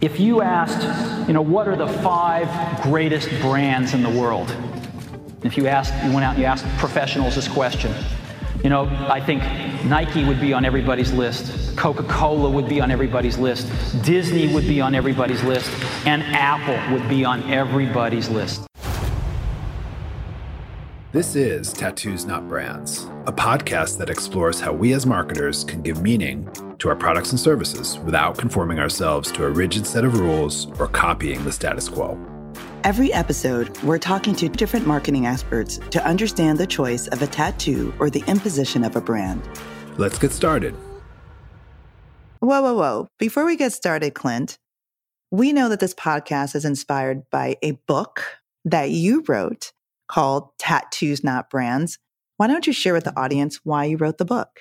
If you asked, what are the 5 greatest brands in the world? If you went out and you asked professionals this question, I think Nike would be on everybody's list, Coca-Cola would be on everybody's list, Disney would be on everybody's list, and Apple would be on everybody's list. This is Tattoos Not Brands, a podcast that explores how we as marketers can give meaning to our products and services without conforming ourselves to a rigid set of rules or copying the status quo. Every episode, we're talking to different marketing experts to understand the choice of a tattoo or the imposition of a brand. Let's get started. Whoa. Before we get started, Clint, we know that this podcast is inspired by a book that you wrote called Tattoos Not Brands. Why don't you share with the audience why you wrote the book?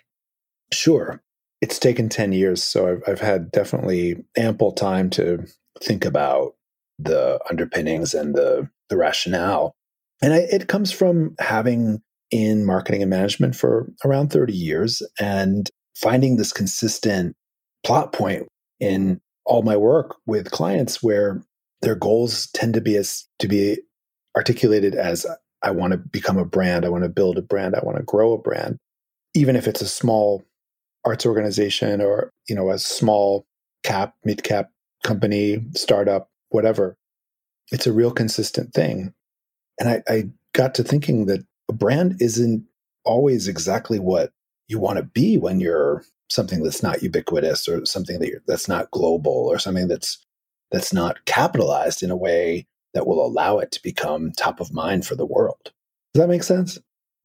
Sure. It's taken 10 years, so I've had definitely ample time to think about the underpinnings and the rationale. And it comes from having in marketing and management for around 30 years and finding this consistent plot point in all my work with clients where their goals tend to be articulated as, I want to become a brand, I want to build a brand, I want to grow a brand. Even if it's a small arts organization or, a small cap, mid-cap company, startup, whatever, it's a real consistent thing. And I got to thinking that a brand isn't always exactly what you want to be when you're something that's not ubiquitous or something that's not global or something that's not capitalized in a way that will allow it to become top of mind for the world. Does that make sense?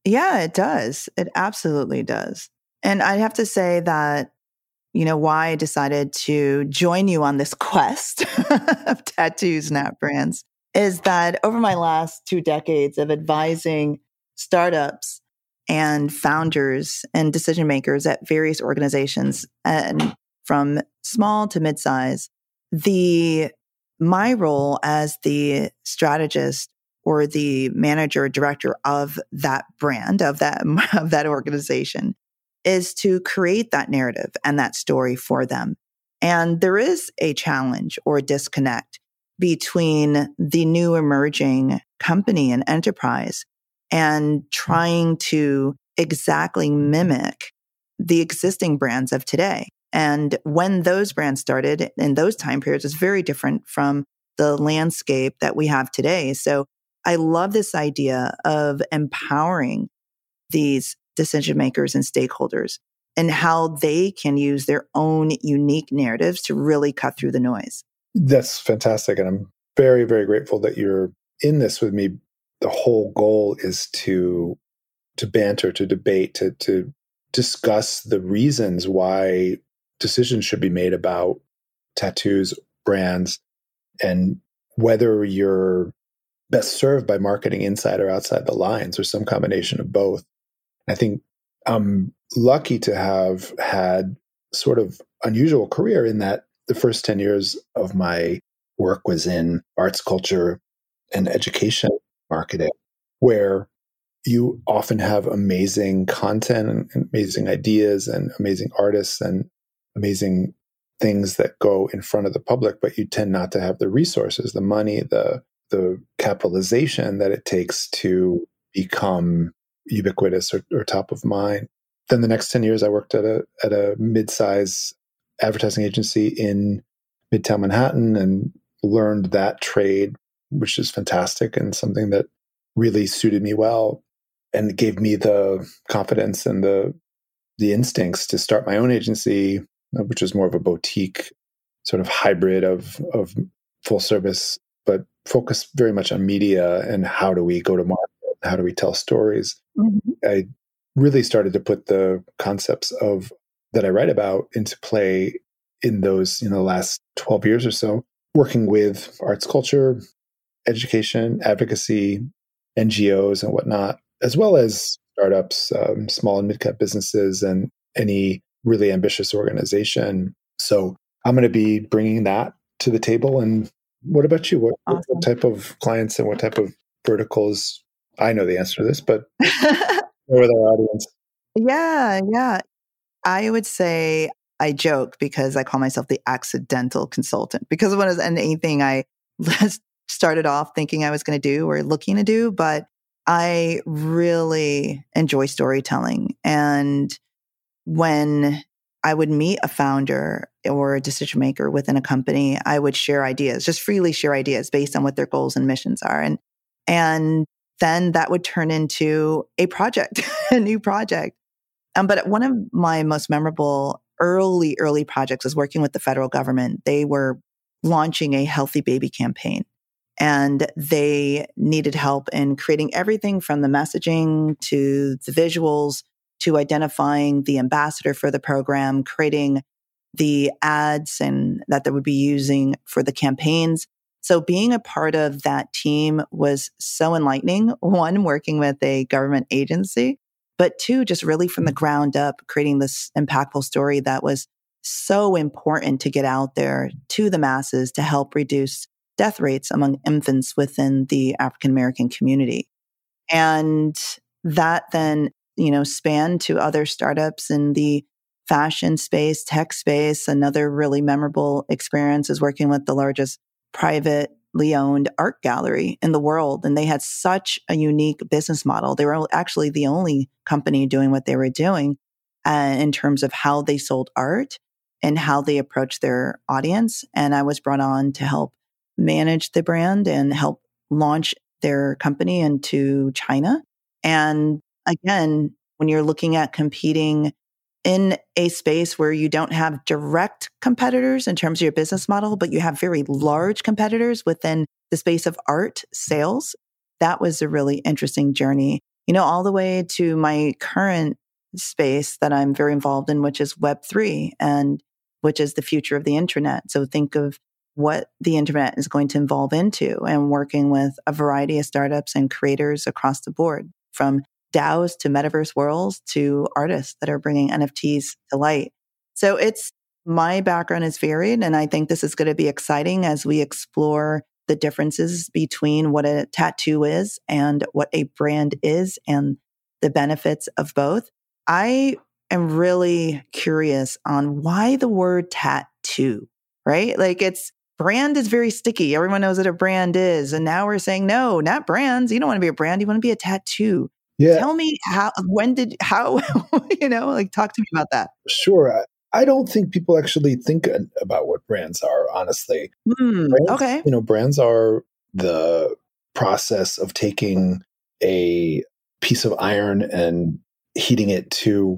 Yeah, it does. It absolutely does. And I have to say that, why I decided to join you on this quest of Tattoos Not Brands is that over my last 2 decades of advising startups and founders and decision makers at various organizations, and from small to midsize, my role as the strategist or the manager or director of that brand, of that organization, is to create that narrative and that story for them. And there is a challenge or disconnect between the new emerging company and enterprise and trying to exactly mimic the existing brands of today. And when those brands started in those time periods is very different from the landscape that we have today. So I love this idea of empowering these decision makers and stakeholders and how they can use their own unique narratives to really cut through the noise. That's fantastic. And I'm very, very grateful that you're in this with me. The whole goal is to banter, to debate, to discuss the reasons why decisions should be made about tattoos, brands, and whether you're best served by marketing inside or outside the lines or some combination of both. I think I'm lucky to have had sort of unusual career in that the first 10 years of my work was in arts, culture, and education marketing, where you often have amazing content and amazing ideas and amazing artists and amazing things that go in front of the public, but you tend not to have the resources, the money, the capitalization that it takes to become ubiquitous or top of mind. Then the next 10 years, I worked at a mid-size advertising agency in Midtown Manhattan and learned that trade, which is fantastic and something that really suited me well and gave me the confidence and the instincts to start my own agency, which was more of a boutique sort of hybrid of full service, but focused very much on media and how do we go to market. How do we tell stories? Mm-hmm. I really started to put the concepts that I write about into play in those in the last 12 years or so, working with arts, culture, education, advocacy, NGOs and whatnot, as well as startups, small and mid-cap businesses, and any really ambitious organization. So I'm going to be bringing that to the table. And what about you? Awesome. What type of clients and what type of verticals? I know the answer to this, but with our audience. Yeah. I would say I joke because I call myself the accidental consultant because it wasn't anything I started off thinking I was going to do or looking to do, but I really enjoy storytelling. And when I would meet a founder or a decision maker within a company, I would share ideas, just freely share ideas based on what their goals and missions are. And then that would turn into a project, a new project. But one of my most memorable early projects was working with the federal government. They were launching a healthy baby campaign, and they needed help in creating everything from the messaging to the visuals to identifying the ambassador for the program, creating the ads and that they would be using for the campaigns. So being a part of that team was so enlightening. One, working with a government agency, but two, just really from the ground up, creating this impactful story that was so important to get out there to the masses to help reduce death rates among infants within the African-American community. And that then, spanned to other startups in the fashion space, tech space. Another really memorable experience is working with the largest privately owned art gallery in the world. And they had such a unique business model. They were actually the only company doing what they were doing in terms of how they sold art and how they approached their audience. And I was brought on to help manage the brand and help launch their company into China. And again, when you're looking at competing in a space where you don't have direct competitors in terms of your business model, but you have very large competitors within the space of art sales, that was a really interesting journey. All the way to my current space that I'm very involved in, which is Web3, and which is the future of the internet. So think of what the internet is going to evolve into, and working with a variety of startups and creators across the board, from DAOs to metaverse worlds to artists that are bringing NFTs to light. So my background is varied, and I think this is going to be exciting as we explore the differences between what a tattoo is and what a brand is and the benefits of both. I am really curious on why the word tattoo, right? Like brand is very sticky. Everyone knows what a brand is. And now we're saying, no, not brands. You don't want to be a brand. You want to be a tattoo. Yeah. Tell me how, talk to me about that. Sure. I don't think people actually think about what brands are, honestly. Brands, okay. Brands are the process of taking a piece of iron and heating it to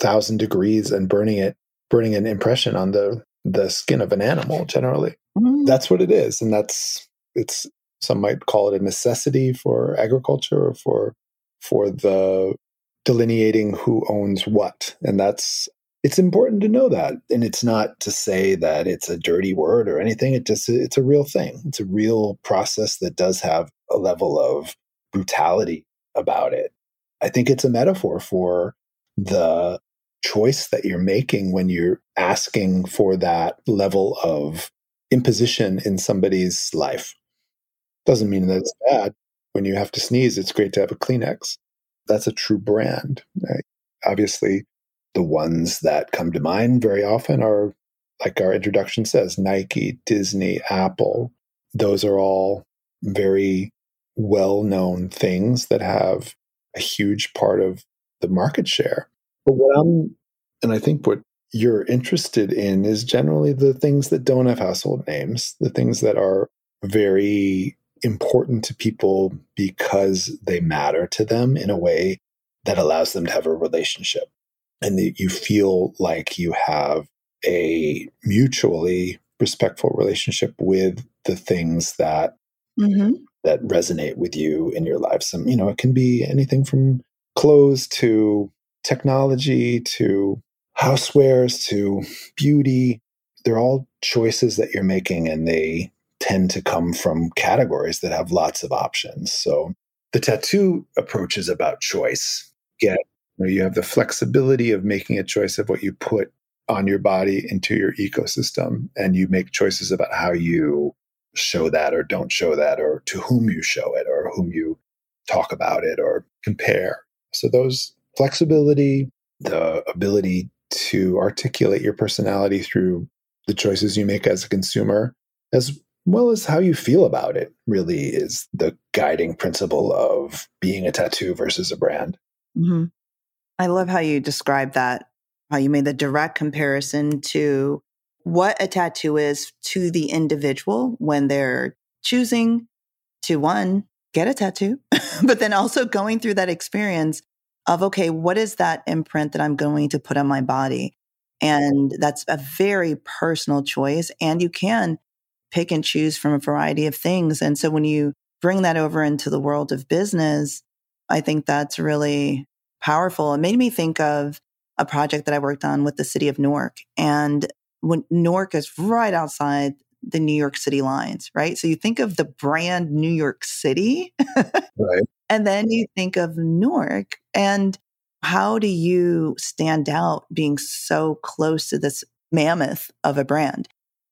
1,000 degrees and burning an impression on the skin of an animal generally. That's what it is. And some might call it a necessity for agriculture or for the delineating who owns what. And it's important to know that. And it's not to say that it's a dirty word or anything. It's a real thing. It's a real process that does have a level of brutality about it. I think it's a metaphor for the choice that you're making when you're asking for that level of imposition in somebody's life. Doesn't mean that it's bad. When you have to sneeze, it's great to have a Kleenex. That's a true brand. Right? Obviously, the ones that come to mind very often are, like our introduction says, Nike, Disney, Apple. Those are all very well-known things that have a huge part of the market share. But I think what you're interested in is generally the things that don't have household names, the things that are very important to people because they matter to them in a way that allows them to have a relationship, and that you feel like you have a mutually respectful relationship with the things that that resonate with you in your life. Some, it can be anything from clothes to technology to housewares to beauty. They're all choices that you're making, and they tend to come from categories that have lots of options. So the tattoo approach is about choice. Again, you have the flexibility of making a choice of what you put on your body into your ecosystem, and you make choices about how you show that or don't show that, or to whom you show it or whom you talk about it or compare. So those flexibility, the ability to articulate your personality through the choices you make as a consumer, as well as how you feel about it, really is the guiding principle of being a tattoo versus a brand. Mm-hmm. I love how you describe that, how you made the direct comparison to what a tattoo is to the individual when they're choosing to, one, get a tattoo, but then also going through that experience of, okay, what is that imprint that I'm going to put on my body? And that's a very personal choice. And you can pick and choose from a variety of things. And so when you bring that over into the world of business, I think that's really powerful. It made me think of a project that I worked on with the city of Newark. And when Newark is right outside the New York City lines, right? So you think of the brand New York City, right? And then you think of Newark. And how do you stand out being so close to this mammoth of a brand?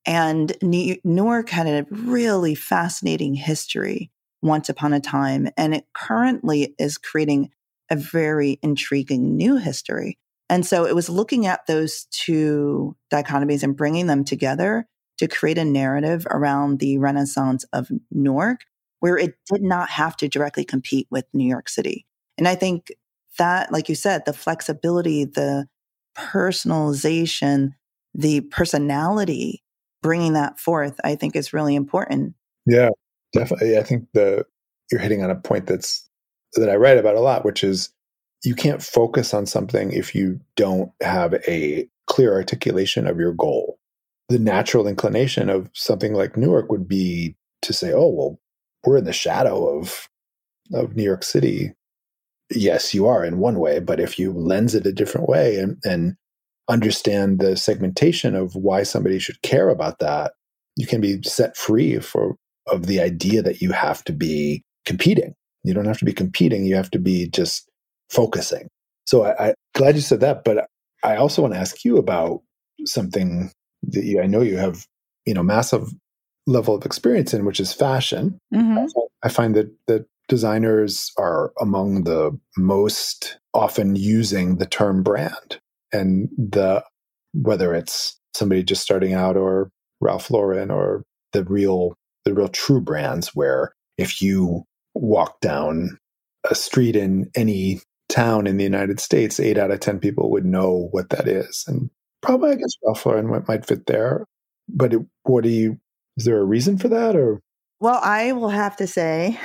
And Newark had a really fascinating history once upon a time, and it currently is creating a very intriguing new history. And so it was looking at those two dichotomies and bringing them together to create a narrative around the Renaissance of Newark, where it did not have to directly compete with New York City. And I think that, like you said, the flexibility, the personalization, the personality, bringing that forth, I think is really important. Yeah, definitely. I think you're hitting on a point that I write about a lot, which is you can't focus on something if you don't have a clear articulation of your goal. The natural inclination of something like Newark would be to say, oh, well, we're in the shadow of New York City. Yes, you are in one way, but if you lens it a different way and understand the segmentation of why somebody should care about that, you can be set free of the idea that you have to be competing. You don't have to be competing. You have to be just focusing. So I'm glad you said that, but I also want to ask you about something that I know you have, massive level of experience in, which is fashion. Mm-hmm. I find that designers are among the most often using the term brand. And whether it's somebody just starting out or Ralph Lauren or the real true brands, where if you walk down a street in any town in the United States, 8 out of 10 people would know what that is. And probably, I guess, Ralph Lauren might fit there. But is there a reason for that? Or? Well, I will have to say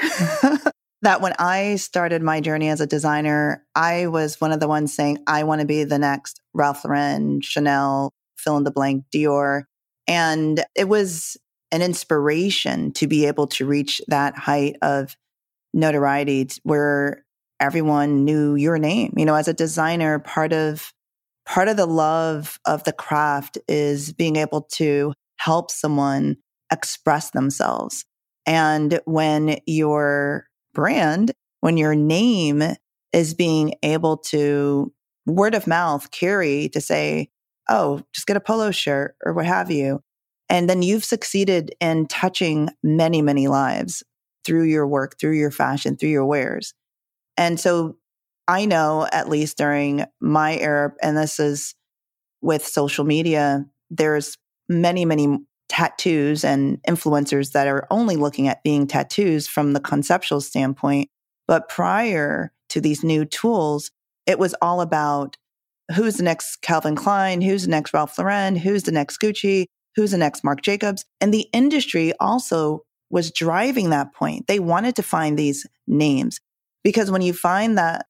that when I started my journey as a designer, I was one of the ones saying, I want to be the next Ralph Lauren, Chanel, fill in the blank, Dior. And it was an inspiration to be able to reach that height of notoriety where everyone knew your name. As a designer, part of the love of the craft is being able to help someone express themselves. And when you're brand, when your name is being able to word of mouth carry to say, oh, just get a polo shirt or what have you. And then you've succeeded in touching many, many lives through your work, through your fashion, through your wares. And so I know, at least during my era, and this is with social media, there's many, many tattoos and influencers that are only looking at being tattoos from the conceptual standpoint. But prior to these new tools, it was all about who's the next Calvin Klein, who's the next Ralph Lauren, who's the next Gucci, who's the next Marc Jacobs. And the industry also was driving that point. They wanted to find these names, because when you find that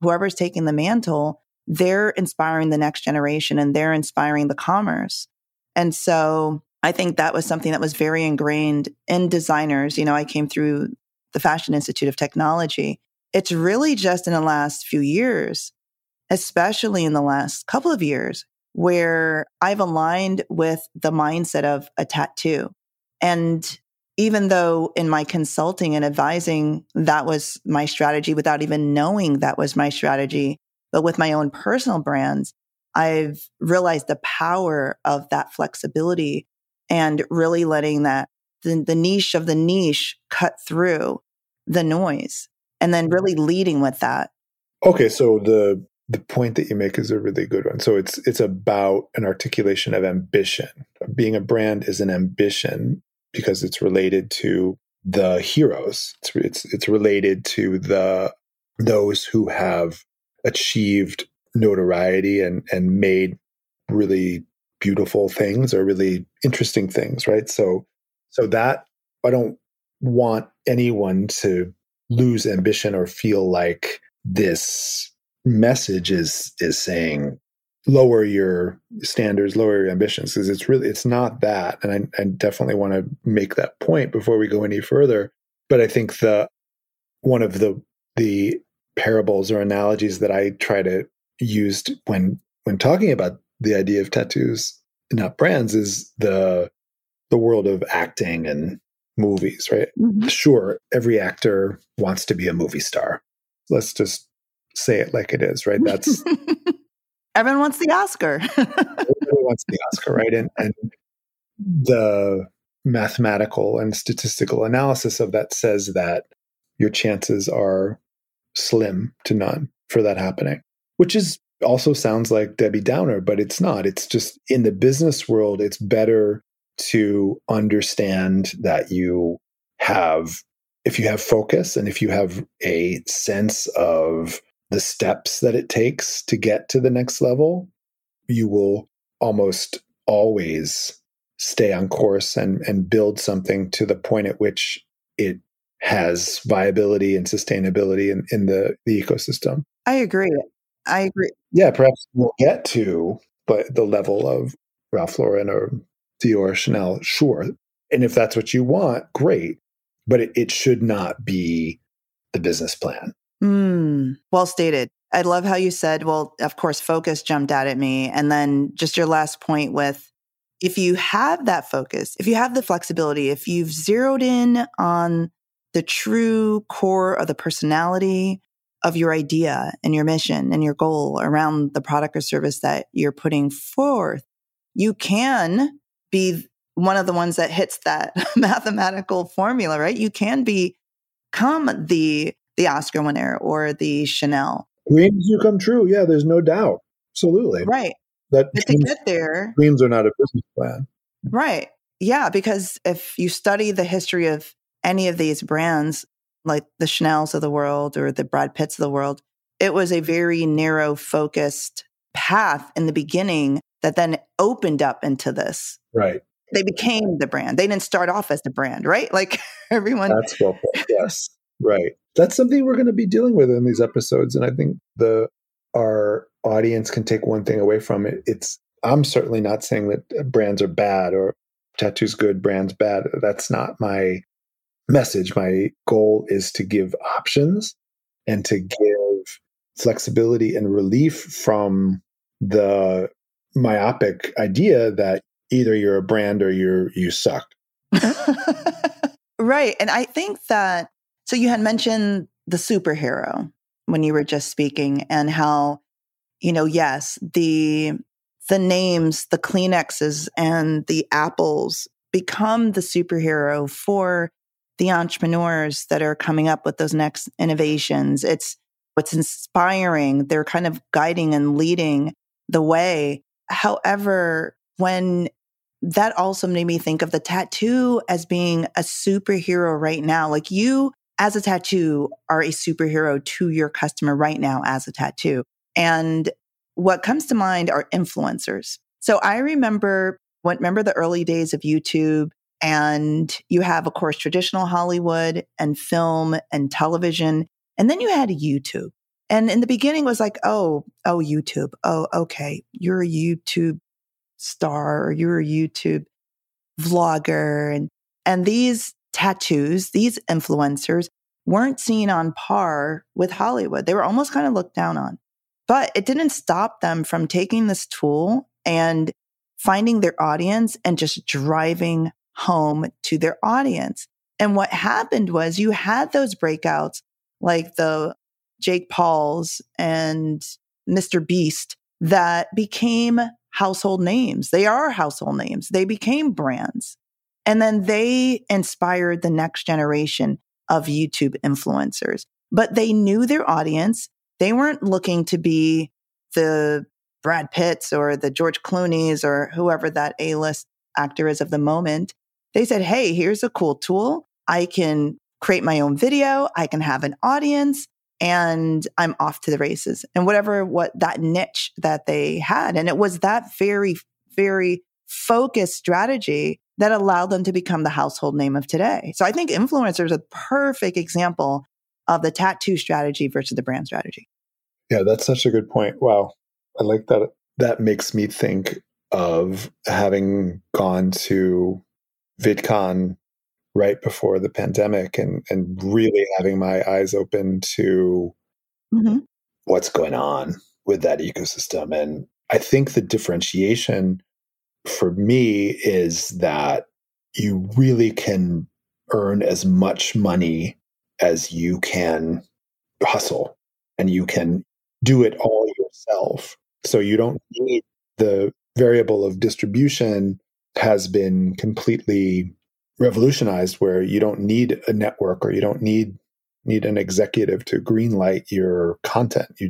whoever's taking the mantle, they're inspiring the next generation and they're inspiring the commerce. And so I think that was something that was very ingrained in designers. I came through the Fashion Institute of Technology. It's really just in the last few years, especially in the last couple of years, where I've aligned with the mindset of a tattoo. And even though in my consulting and advising, that was my strategy without even knowing that was my strategy, but with my own personal brands, I've realized the power of that flexibility and really letting that the niche of the niche cut through the noise and then really leading with that. Okay. So the The point that you make is a really good one. So it's about an articulation of ambition. Being a brand is an ambition because it's related to the heroes. It's related to those who have achieved notoriety and made really beautiful things or really interesting things, right? So that I don't want anyone to lose ambition or feel like this message is saying lower your standards, lower your ambitions, because it's not that. And I definitely want to make that point before we go any further. But I think one of the parables or analogies that I try to use when talking about the idea of tattoos, not brands, is the world of acting and movies, right? Mm-hmm. Sure, every actor wants to be a movie star. Let's just say it like it is, right? That's everyone wants the Oscar. Everyone wants the Oscar, right? And the mathematical and statistical analysis of that says that your chances are slim to none for that happening, which is also sounds like Debbie Downer, but it's not. It's just in the business world, it's better to understand that if you have focus and if you have a sense of the steps that it takes to get to the next level, you will almost always stay on course and build something to the point at which it has viability and sustainability in the ecosystem. I agree. Yeah, perhaps we'll get to, but the level of Ralph Lauren or Dior, Chanel, sure. And if that's what you want, great. But it should not be the business plan. Well stated. I love how you said, well, of course, focus jumped out at me. And then just your last point with, if you have that focus, if you have the flexibility, if you've zeroed in on the true core of the personality of your idea and your mission and your goal around the product or service that you're putting forth, you can be one of the ones that hits that mathematical formula, right? You can become the Oscar winner or the Chanel. Dreams do come true. Yeah, there's no doubt. Absolutely. Right. But to get there, dreams are not a business plan. Right. Yeah, because if you study the history of any of these brands, like the Chanels of the world or the Brad Pitts of the world, it was a very narrow, focused path in the beginning that then opened up into this. Right. They became the brand. They didn't start off as the brand, right? Like everyone. That's well put. Yes. Right. That's something we're going to be dealing with in these episodes. And I think our audience can take one thing away from it. I'm certainly not saying that brands are bad or tattoos good, brands bad. That's not my message. My goal is to give options and to give flexibility and relief from the myopic idea that either you're a brand or you suck. Right. And I think that, so you had mentioned the superhero when you were just speaking and how, yes, the names, the Kleenexes and the Apples become the superhero for the entrepreneurs that are coming up with those next innovations. It's inspiring. They're kind of guiding and leading the way. However, when that also made me think of the tattoo as being a superhero right now. Like you as a tattoo are a superhero to your customer right now as a tattoo. And what comes to mind are influencers. So I remember the early days of YouTube, and you have, of course, traditional Hollywood and film and television. And then you had YouTube. And in the beginning it was like, oh, YouTube. Oh, okay. You're a YouTube star or you're a YouTube vlogger. And these tattoos, these influencers weren't seen on par with Hollywood. They were almost kind of looked down on. But it didn't stop them from taking this tool and finding their audience and just driving home to their audience. And what happened was you had those breakouts like the Jake Pauls and Mr. Beast that became household names. They are household names. They became brands. And then they inspired the next generation of YouTube influencers. But they knew their audience. They weren't looking to be the Brad Pitts or the George Clooney's or whoever that A-list actor is of the moment. They said, hey, here's a cool tool. I can create my own video. I can have an audience and I'm off to the races. And what that niche that they had. And it was that very, very focused strategy that allowed them to become the household name of today. So I think influencers are a perfect example of the tattoo strategy versus the brand strategy. Yeah, that's such a good point. Wow. I like that. That makes me think of having gone to VidCon right before the pandemic and really having my eyes open to what's going on with that ecosystem. And I think the differentiation for me is that you really can earn as much money as you can hustle, and you can do it all yourself. So you don't need the variable of distribution has been completely revolutionized, where you don't need a network or you don't need an executive to greenlight your content. You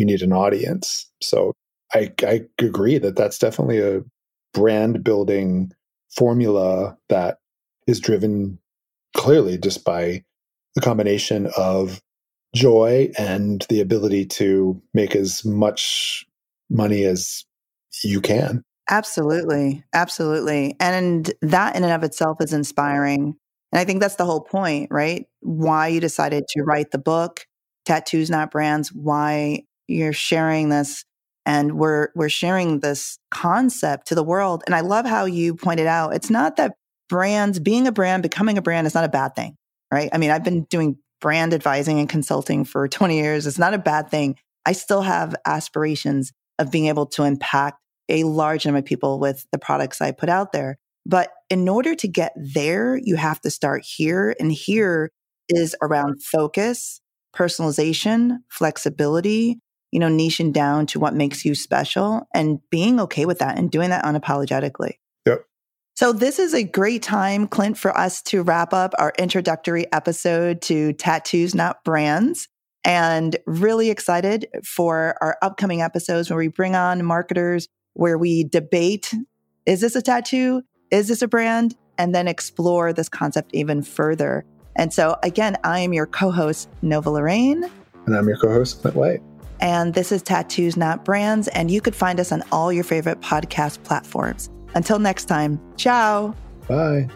need an audience. So I agree that that's definitely a brand building formula that is driven clearly just by the combination of joy and the ability to make as much money as you can. Absolutely. Absolutely. And that in and of itself is inspiring. And I think that's the whole point, right? Why you decided to write the book, Tattoos Not Brands, why you're sharing this. And we're sharing this concept to the world. And I love how you pointed out, it's not that becoming a brand is not a bad thing, right? I mean, I've been doing brand advising and consulting for 20 years. It's not a bad thing. I still have aspirations of being able to impact a large number of people with the products I put out there. But in order to get there, you have to start here. And here is around focus, personalization, flexibility, niching down to what makes you special and being okay with that and doing that unapologetically. Yep. So this is a great time, Clint, for us to wrap up our introductory episode to Tattoos Not Brands, and really excited for our upcoming episodes where we bring on marketers, where we debate, is this a tattoo? Is this a brand? And then explore this concept even further. And so again, I am your co-host, Nova Lorraine. And I'm your co-host, Clint White. And this is Tattoos Not Brands, and you could find us on all your favorite podcast platforms. Until next time, ciao. Bye.